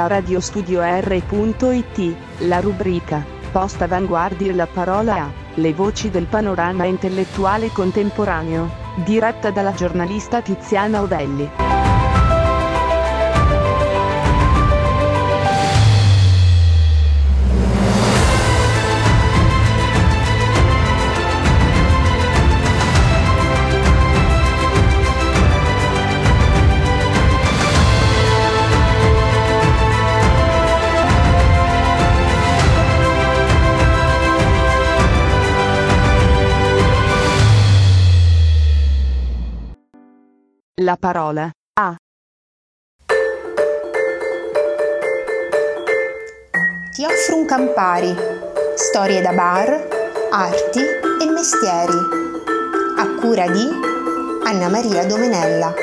a radiostudio.r.it, la rubrica Post Avanguardie e la parola a le voci del panorama intellettuale contemporaneo, diretta dalla giornalista Tiziana Novelli. La parola a. Ti offro un Campari, storie da bar, arti e mestieri, a cura di Anna Maria Domenella.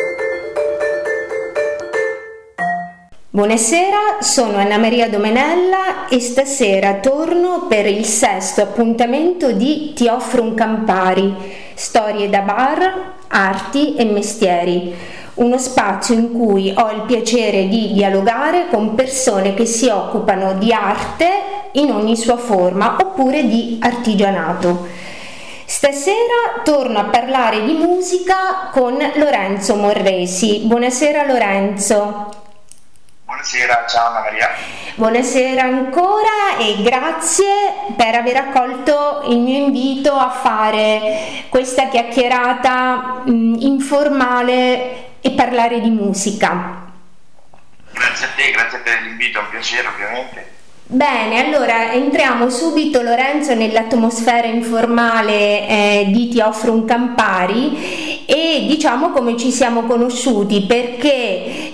Buonasera, sono Anna Maria Domenella e stasera torno per il sesto appuntamento di Ti offro un Campari, storie da bar, arti e mestieri, uno spazio in cui ho il piacere di dialogare con persone che si occupano di arte in ogni sua forma oppure di artigianato. Stasera torno a parlare di musica con Lorenzo Morresi. Buonasera Lorenzo. Buonasera, ciao Anna Maria. Buonasera ancora e grazie per aver accolto il mio invito a fare questa chiacchierata informale e parlare di musica. Grazie a te l'invito, un piacere ovviamente. Bene, allora entriamo subito Lorenzo nell'atmosfera informale di Ti offro un Campari e diciamo come ci siamo conosciuti, perché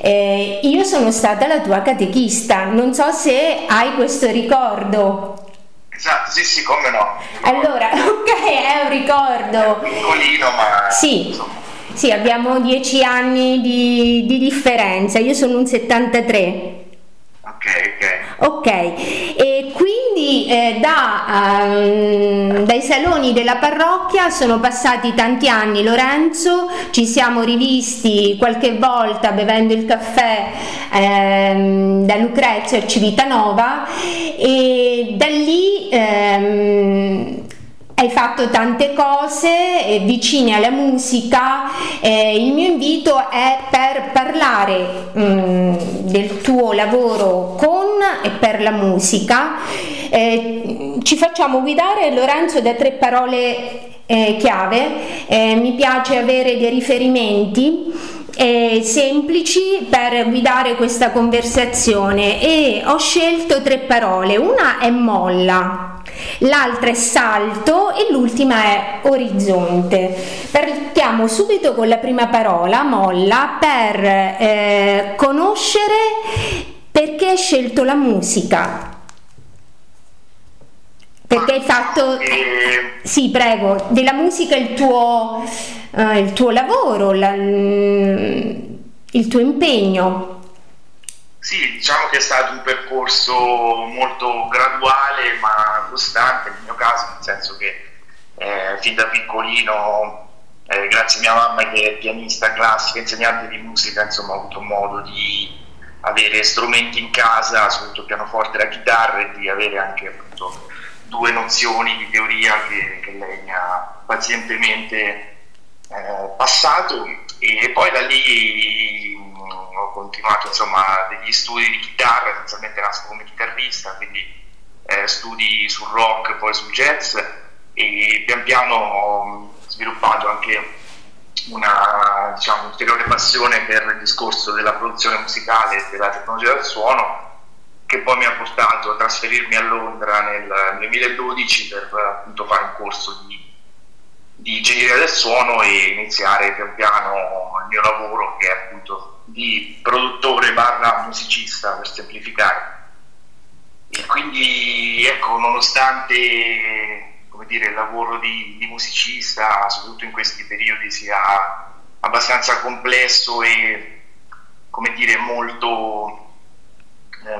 io sono stata la tua catechista, non so se hai questo ricordo. Esatto, sì, come no. Allora, ok, è un ricordo. È piccolino ma... Sì. Insomma. Sì, abbiamo 10 anni di differenza, io sono un 73. Ok, e quindi dai saloni della parrocchia sono passati tanti anni Lorenzo, ci siamo rivisti qualche volta bevendo il caffè da Lucrezio a Civitanova e da lì hai fatto tante cose vicine alla musica. Il mio invito è per parlare del tuo lavoro con e per la musica. Ci facciamo guidare Lorenzo da 3 parole chiave. Mi piace avere dei riferimenti semplici per guidare questa conversazione e ho scelto 3 parole. Una è molla, l'altra è salto e l'ultima è orizzonte. Partiamo subito con la prima parola, molla, per conoscere perché hai scelto la musica. Perché hai fatto... Sì, prego, della musica il tuo lavoro, il tuo impegno. Sì, diciamo che è stato un percorso molto graduale ma costante nel mio caso, nel senso che fin da piccolino, grazie a mia mamma che è pianista classica, insegnante di musica, insomma ho avuto modo di avere strumenti in casa, soprattutto pianoforte e la chitarra, e di avere anche appunto 2 nozioni di teoria che lei mi ha pazientemente passato, e poi da lì ho continuato insomma degli studi di chitarra, essenzialmente nasco come chitarrista, quindi studi sul rock, poi sul jazz, e pian piano ho sviluppato anche una, diciamo, ulteriore passione per il discorso della produzione musicale e della tecnologia del suono, che poi mi ha portato a trasferirmi a Londra nel 2012 per appunto fare un corso di ingegneria del suono e iniziare pian piano il mio lavoro, che è appunto di produttore / musicista, per semplificare. E quindi ecco, nonostante, come dire, il lavoro di musicista soprattutto in questi periodi sia abbastanza complesso e, come dire, molto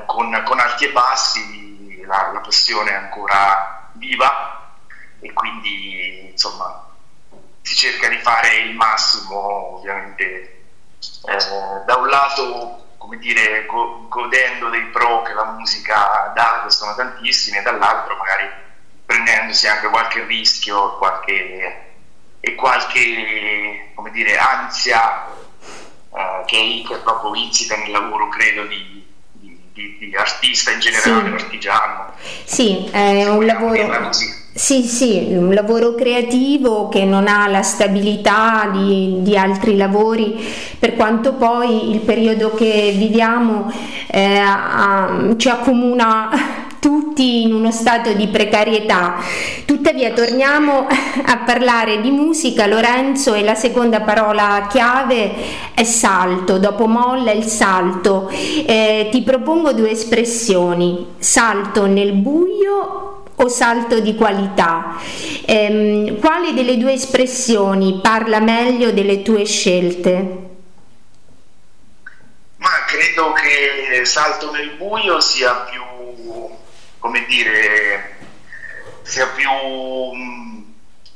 con alti e bassi, la passione è ancora viva e quindi insomma si cerca di fare il massimo, ovviamente. Da un lato, come dire, godendo dei pro che la musica dà, che sono tantissimi, e dall'altro magari prendendosi anche qualche rischio, qualche come dire, ansia che proprio insita nel lavoro, credo, di artista in generale, sì. Artigiano. Sì, è un lavoro. Sì, un lavoro creativo che non ha la stabilità di altri lavori, per quanto poi il periodo che viviamo ci accomuna tutti in uno stato di precarietà. Tuttavia torniamo a parlare di musica, Lorenzo, e la seconda parola chiave è salto, dopo molla il salto. Ti propongo due espressioni: salto nel buio o salto di qualità. Quale delle due espressioni parla meglio delle tue scelte? Ma credo che salto nel buio sia più, come dire, sia più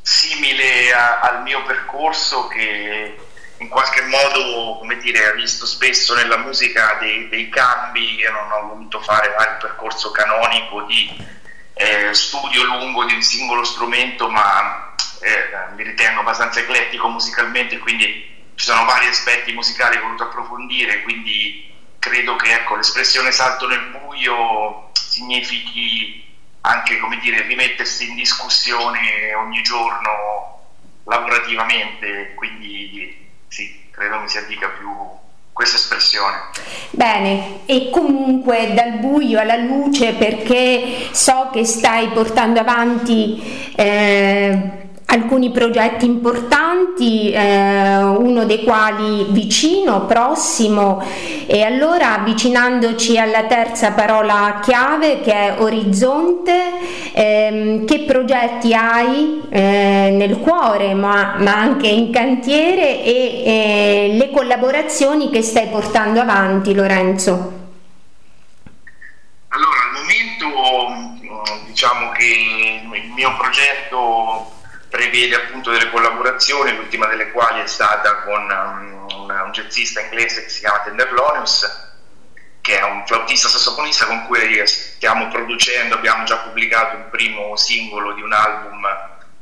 simile al mio percorso, che in qualche modo, come dire, ha visto spesso nella musica dei cambi. Io non ho voluto fare il percorso canonico di studio lungo di un singolo strumento, ma mi ritengo abbastanza eclettico musicalmente, quindi ci sono vari aspetti musicali che ho voluto approfondire, quindi credo che, ecco, l'espressione salto nel buio significhi anche, come dire, rimettersi in discussione ogni giorno lavorativamente, quindi sì, credo mi si addica più questa espressione. Bene, e comunque dal buio alla luce, perché so che stai portando avanti alcuni progetti importanti, uno dei quali vicino, prossimo, e allora avvicinandoci alla terza parola chiave che è orizzonte, che progetti hai nel cuore ma anche in cantiere, e le collaborazioni che stai portando avanti, Lorenzo? Allora, al momento diciamo che il mio progetto prevede appunto delle collaborazioni, l'ultima delle quali è stata con un jazzista inglese che si chiama Tenderlonius, che è un flautista sassofonista con cui stiamo producendo, abbiamo già pubblicato un primo singolo di un album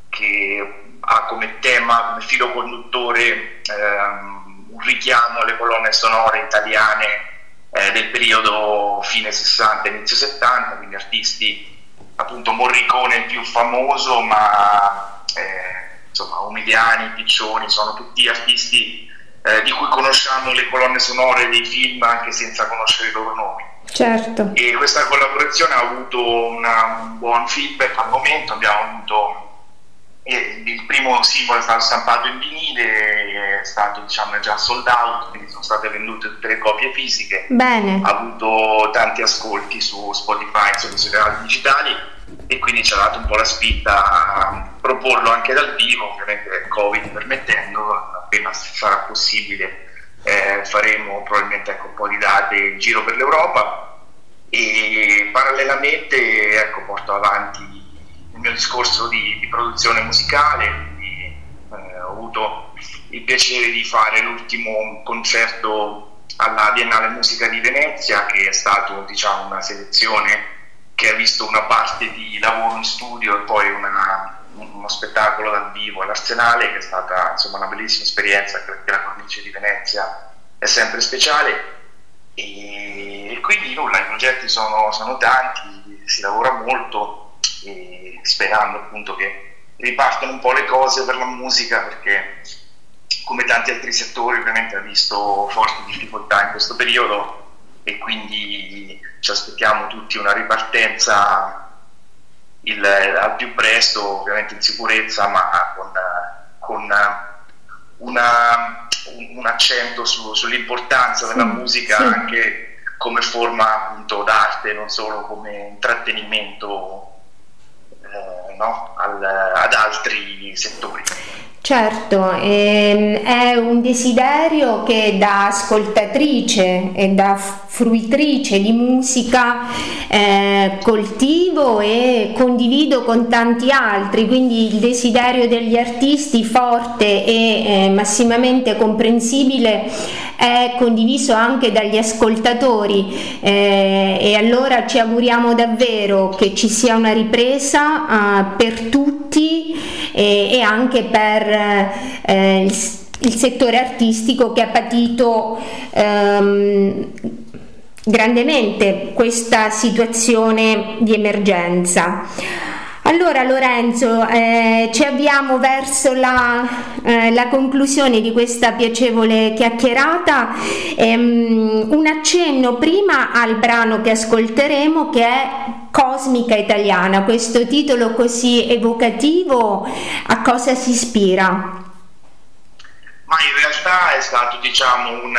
che ha come tema, come filo conduttore, un richiamo alle colonne sonore italiane del periodo fine 60 inizio 70, quindi artisti, appunto Morricone il più famoso, ma insomma Umiliani, Piccioni, sono tutti artisti di cui conosciamo le colonne sonore dei film anche senza conoscere i loro nomi. Certo. E questa collaborazione ha avuto un buon feedback al momento, abbiamo avuto il primo singolo è stato stampato in vinile, è stato, diciamo, già sold out, quindi sono state vendute tutte le copie fisiche. Bene. Ha avuto tanti ascolti su Spotify, sui canali digitali, e quindi ci ha dato un po' la spinta a proporlo anche dal vivo, ovviamente Covid permettendo. Appena sarà possibile faremo probabilmente, ecco, un po' di date in giro per l'Europa, e parallelamente, ecco, porto avanti il mio discorso di produzione musicale. Quindi, ho avuto il piacere di fare l'ultimo concerto alla Biennale Musica di Venezia, che è stato, diciamo, una selezione che ha visto una parte di lavoro in studio e poi uno spettacolo dal vivo all'Arsenale, che è stata, insomma, una bellissima esperienza, perché la cornice di Venezia è sempre speciale, e quindi nulla, i progetti sono tanti, si lavora molto, e sperando appunto che ripartano un po' le cose per la musica, perché come tanti altri settori ovviamente ha visto forti difficoltà in questo periodo, e quindi ci aspettiamo tutti una ripartenza al più presto, ovviamente in sicurezza, ma con un accento sull'importanza della musica, anche come forma appunto d'arte, non solo come intrattenimento ad altri settori. Certo, è un desiderio che da ascoltatrice e da fruitrice di musica coltivo e condivido con tanti altri, quindi il desiderio degli artisti, forte e massimamente comprensibile, è condiviso anche dagli ascoltatori, e allora ci auguriamo davvero che ci sia una ripresa per tutti e anche per il settore artistico, che ha patito grandemente questa situazione di emergenza. Allora Lorenzo, ci avviamo verso la conclusione di questa piacevole chiacchierata. Un accenno prima al brano che ascolteremo, che è Cosmica Italiana. Questo titolo così evocativo a cosa si ispira? Ma in realtà è stato, diciamo, un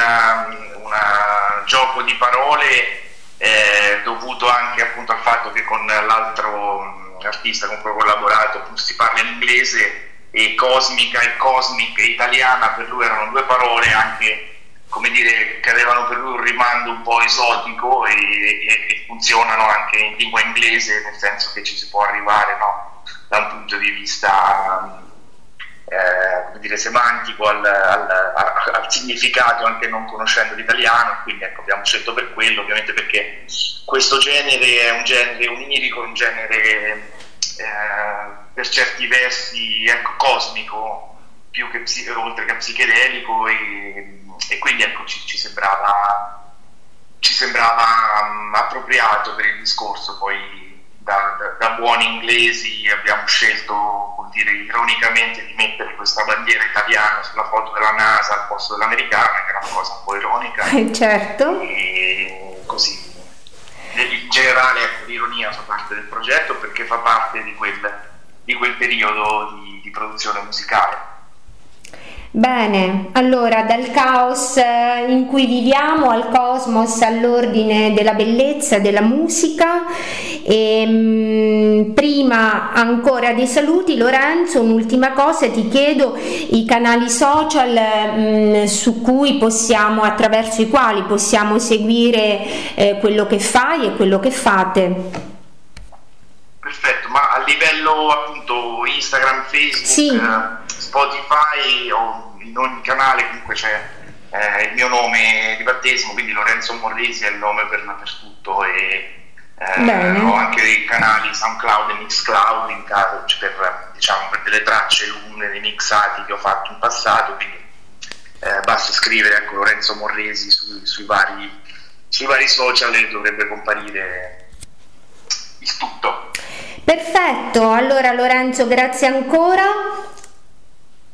gioco di parole dovuto anche appunto al fatto che con l'altro artista con cui ho collaborato si parla in inglese, e cosmica e cosmic italiana per lui erano due parole anche, come dire, che avevano per lui un rimando un po' esotico e funzionano anche in lingua inglese, nel senso che ci si può arrivare, no, da un punto di vista come dire, semantico al significato, anche non conoscendo l'italiano. Quindi ecco, abbiamo scelto per quello, ovviamente perché questo genere è un genere onirico, un genere per certi versi, ecco, cosmico più che oltre che psichedelico, e quindi ecco ci sembrava appropriato per il discorso. Poi da buoni inglesi abbiamo scelto, vuol dire, ironicamente, di mettere questa bandiera italiana sulla foto della NASA al posto dell'americana, che era una cosa un po' ironica. Certo. E così. In generale, ecco, l'ironia fa parte del progetto, perché fa parte di quel periodo di produzione musicale. Bene, allora dal caos in cui viviamo al cosmos, all'ordine della bellezza, della musica. E prima ancora dei saluti, Lorenzo, un'ultima cosa ti chiedo: i canali social attraverso i quali possiamo seguire quello che fai e quello che fate. Perfetto, ma a livello appunto Instagram, Facebook, sì. Spotify, o in ogni canale comunque c'è il mio nome di battesimo, quindi Lorenzo Morresi è il nome per tutto, e ho anche dei canali SoundCloud e Mixcloud in caso, per, diciamo, per delle tracce lunghe, dei mixati che ho fatto in passato, quindi basta scrivere, ecco, Lorenzo Morresi sui vari social e dovrebbe comparire il tutto. Perfetto, allora Lorenzo, grazie ancora.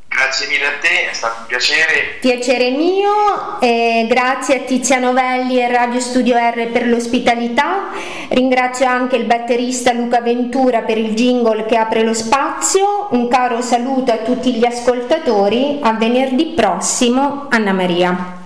Grazie mille a te, è stato un piacere. Piacere mio, grazie a Tiziana Novelli e Radio Studio R per l'ospitalità. Ringrazio anche il batterista Luca Ventura per il jingle che apre lo spazio. Un caro saluto a tutti gli ascoltatori, a venerdì prossimo. Anna Maria.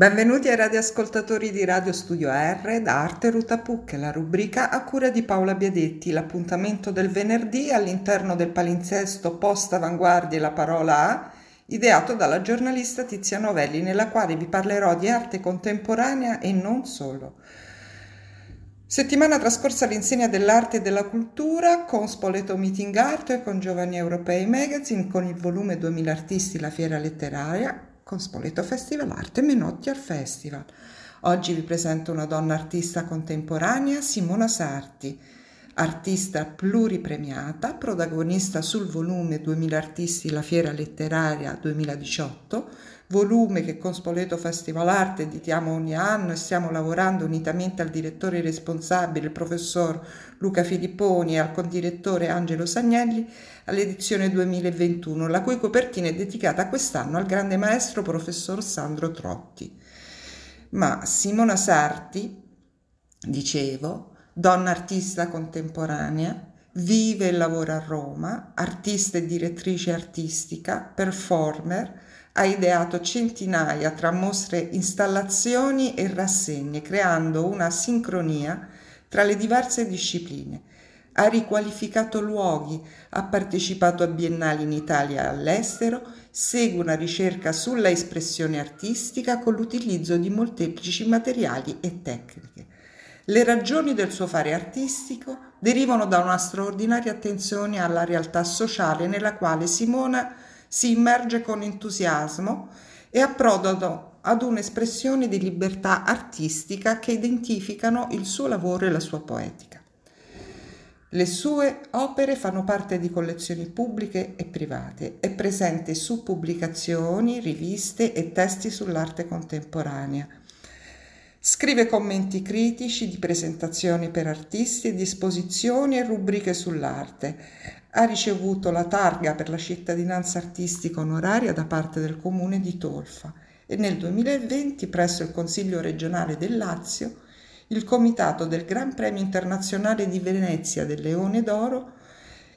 Benvenuti ai radioascoltatori di Radio Studio R da Arte Ruta Pucche, la rubrica a cura di Paola Biadetti, l'appuntamento del venerdì all'interno del palinsesto Post Avanguardie la parola A, ideato dalla giornalista Tiziana Novelli, nella quale vi parlerò di arte contemporanea e non solo. Settimana trascorsa all'insegna dell'arte e della cultura con Spoleto Meeting Art e con Giovanni Europei Magazine, con il volume 2000 artisti, la fiera letteraria, con Spoleto Festival Arte e Menotti Art Festival. Oggi vi presento una donna artista contemporanea, Simona Sarti, artista pluripremiata, protagonista sul volume 2000 artisti, la fiera letteraria 2018, volume che con Spoleto Festival Arte editiamo ogni anno e stiamo lavorando unitamente al direttore responsabile, il professor Luca Filipponi, e al condirettore Angelo Sagnelli all'edizione 2021, la cui copertina è dedicata quest'anno al grande maestro professor Sandro Trotti. Ma Simona Sarti, dicevo, donna artista contemporanea, vive e lavora a Roma, artista e direttrice artistica, performer. Ha ideato centinaia tra mostre, installazioni e rassegne, creando una sincronia tra le diverse discipline. Ha riqualificato luoghi, ha partecipato a biennali in Italia e all'estero, segue una ricerca sulla espressione artistica con l'utilizzo di molteplici materiali e tecniche. Le ragioni del suo fare artistico derivano da una straordinaria attenzione alla realtà sociale nella quale Simona si immerge con entusiasmo e approda ad un'espressione di libertà artistica che identificano il suo lavoro e la sua poetica. Le sue opere fanno parte di collezioni pubbliche e private, è presente su pubblicazioni, riviste e testi sull'arte contemporanea. Scrive commenti critici di presentazioni per artisti, disposizioni e rubriche sull'arte. Ha ricevuto la targa per la cittadinanza artistica onoraria da parte del comune di Tolfa e nel 2020 presso il Consiglio regionale del Lazio il comitato del Gran Premio Internazionale di Venezia del Leone d'Oro,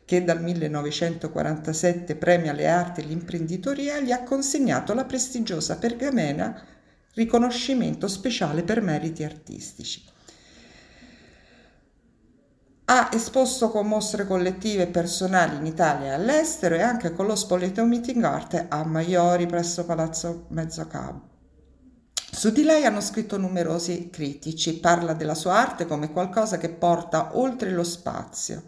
che dal 1947 premia le arti e l'imprenditoria, gli ha consegnato la prestigiosa pergamena riconoscimento speciale per meriti artistici. Ha esposto con mostre collettive e personali in Italia e all'estero e anche con lo Spoleto Meeting Art a Maiori presso Palazzo Mezzocapo. Su di lei hanno scritto numerosi critici, parla della sua arte come qualcosa che porta oltre lo spazio,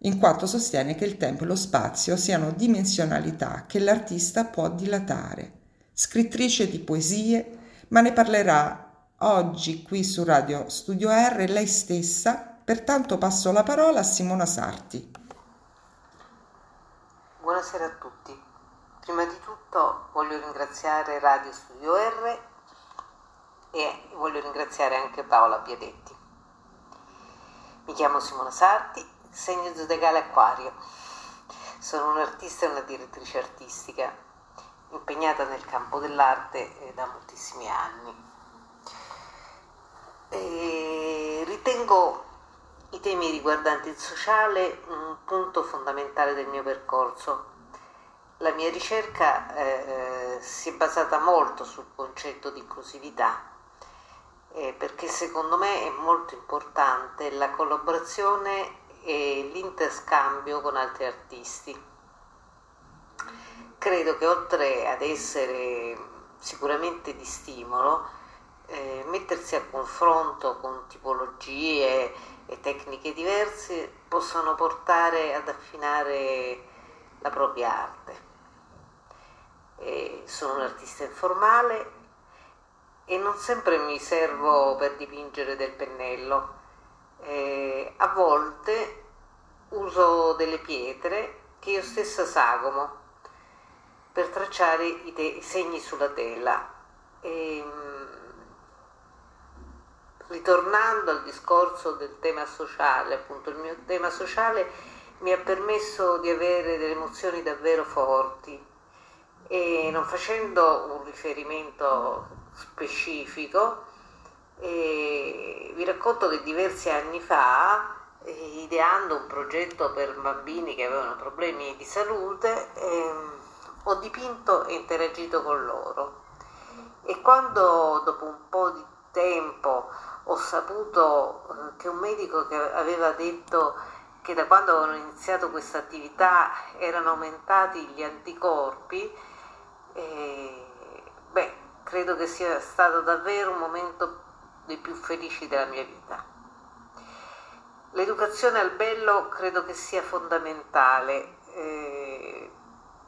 in quanto sostiene che il tempo e lo spazio siano dimensionalità che l'artista può dilatare. Scrittrice di poesie, ma ne parlerà oggi qui su Radio Studio R lei stessa, pertanto passo la parola a Simona Sarti. Buonasera a tutti. Prima di tutto voglio ringraziare Radio Studio R e voglio ringraziare anche Paola Biadetti. Mi chiamo Simona Sarti, segno zodiacale Acquario. Sono un'artista e una direttrice artistica, impegnata nel campo dell'arte da moltissimi anni. Ritengo i temi riguardanti il sociale un punto fondamentale del mio percorso. La mia ricerca si è basata molto sul concetto di inclusività, perché secondo me è molto importante la collaborazione e l'interscambio con altri artisti. Credo che oltre ad essere sicuramente di stimolo, mettersi a confronto con tipologie e tecniche diverse possono portare ad affinare la propria arte. Sono un artista informale e non sempre mi servo per dipingere del pennello. A volte uso delle pietre che io stessa sagomo per tracciare i segni sulla tela. E, ritornando al discorso del tema sociale, appunto il mio tema sociale mi ha permesso di avere delle emozioni davvero forti e non facendo un riferimento specifico, vi racconto che diversi anni fa, ideando un progetto per bambini che avevano problemi di salute, ho dipinto e interagito con loro E quando dopo un po' di tempo ho saputo che un medico che aveva detto che da quando avevano iniziato questa attività erano aumentati gli anticorpi, credo che sia stato davvero un momento dei più felici della mia vita. L'educazione al bello credo che sia fondamentale,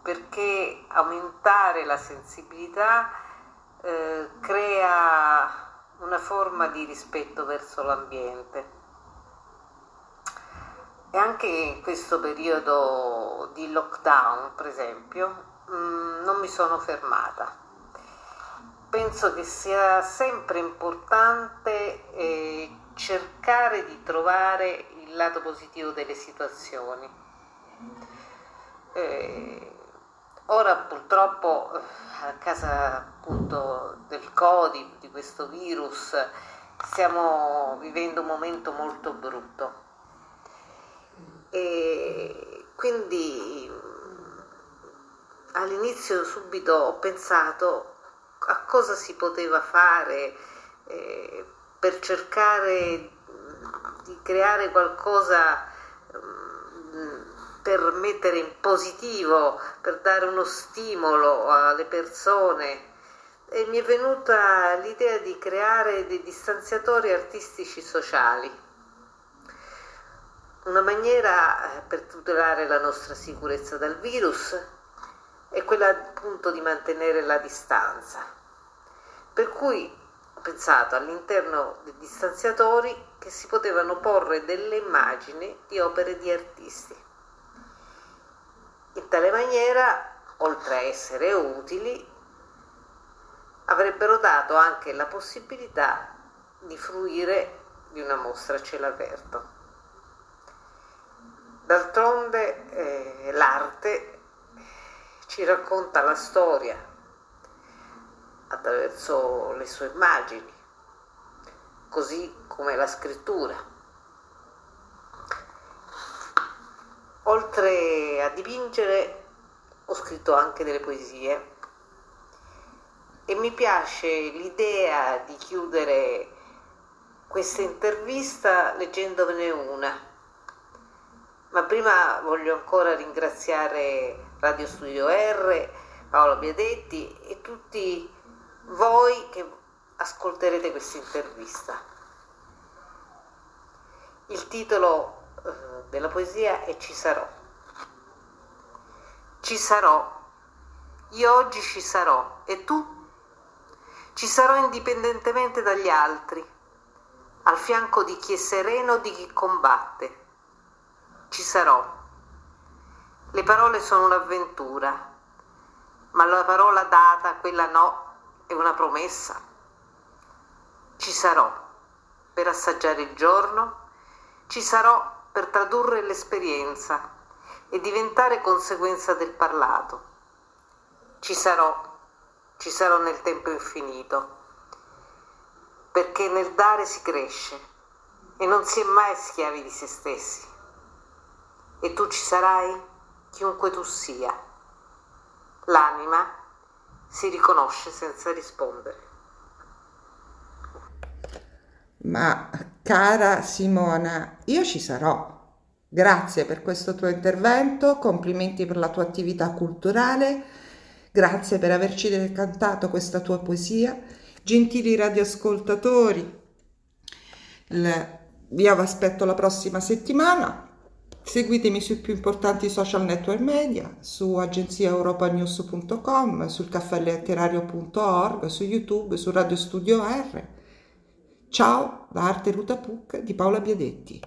perché aumentare la sensibilità crea una forma di rispetto verso l'ambiente. E anche in questo periodo di lockdown, per esempio, non mi sono fermata. Penso che sia sempre importante cercare di trovare il lato positivo delle situazioni. Ora purtroppo a casa appunto del Covid, di questo virus, stiamo vivendo un momento molto brutto. E quindi all'inizio subito ho pensato a cosa si poteva fare per cercare di creare qualcosa per mettere in positivo, per dare uno stimolo alle persone, e mi è venuta l'idea di creare dei distanziatori artistici sociali. Una maniera per tutelare la nostra sicurezza dal virus è quella appunto di mantenere la distanza. Per cui ho pensato all'interno dei distanziatori che si potevano porre delle immagini di opere di artisti. In tale maniera, oltre a essere utili, avrebbero dato anche la possibilità di fruire di una mostra a cielo aperto. D'altronde l'arte ci racconta la storia attraverso le sue immagini, così come la scrittura. Oltre a dipingere, ho scritto anche delle poesie e mi piace l'idea di chiudere questa intervista leggendovene una. Ma prima voglio ancora ringraziare Radio Studio R, Paola Biadetti e tutti voi che ascolterete questa intervista. Il titolo della poesia è Ci sarò. Ci sarò. Io oggi ci sarò. E tu? Ci sarò indipendentemente dagli altri, al fianco di chi è sereno, di chi combatte. Ci sarò. Le parole sono un'avventura, ma la parola data, quella no, è una promessa. Ci sarò per assaggiare il giorno, ci sarò per tradurre l'esperienza e diventare conseguenza del parlato. Ci sarò nel tempo infinito, perché nel dare si cresce e non si è mai schiavi di se stessi. E tu ci sarai chiunque tu sia. L'anima si riconosce senza rispondere. Ma cara Simona, io ci sarò. Grazie per questo tuo intervento, complimenti per la tua attività culturale, grazie per averci cantato questa tua poesia. Gentili radioascoltatori, io vi aspetto la prossima settimana. Seguitemi sui più importanti social network media, su agenziaeuropanews.com, sul caffelletterario.org, su YouTube, su Radio Studio R. Ciao, da Arte Ruta Puc di Paola Biadetti.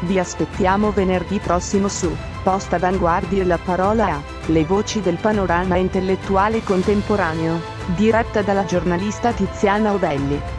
Vi aspettiamo venerdì prossimo su Post Avanguardia e la parola a le voci del panorama intellettuale contemporaneo, diretta dalla giornalista Tiziana Novelli.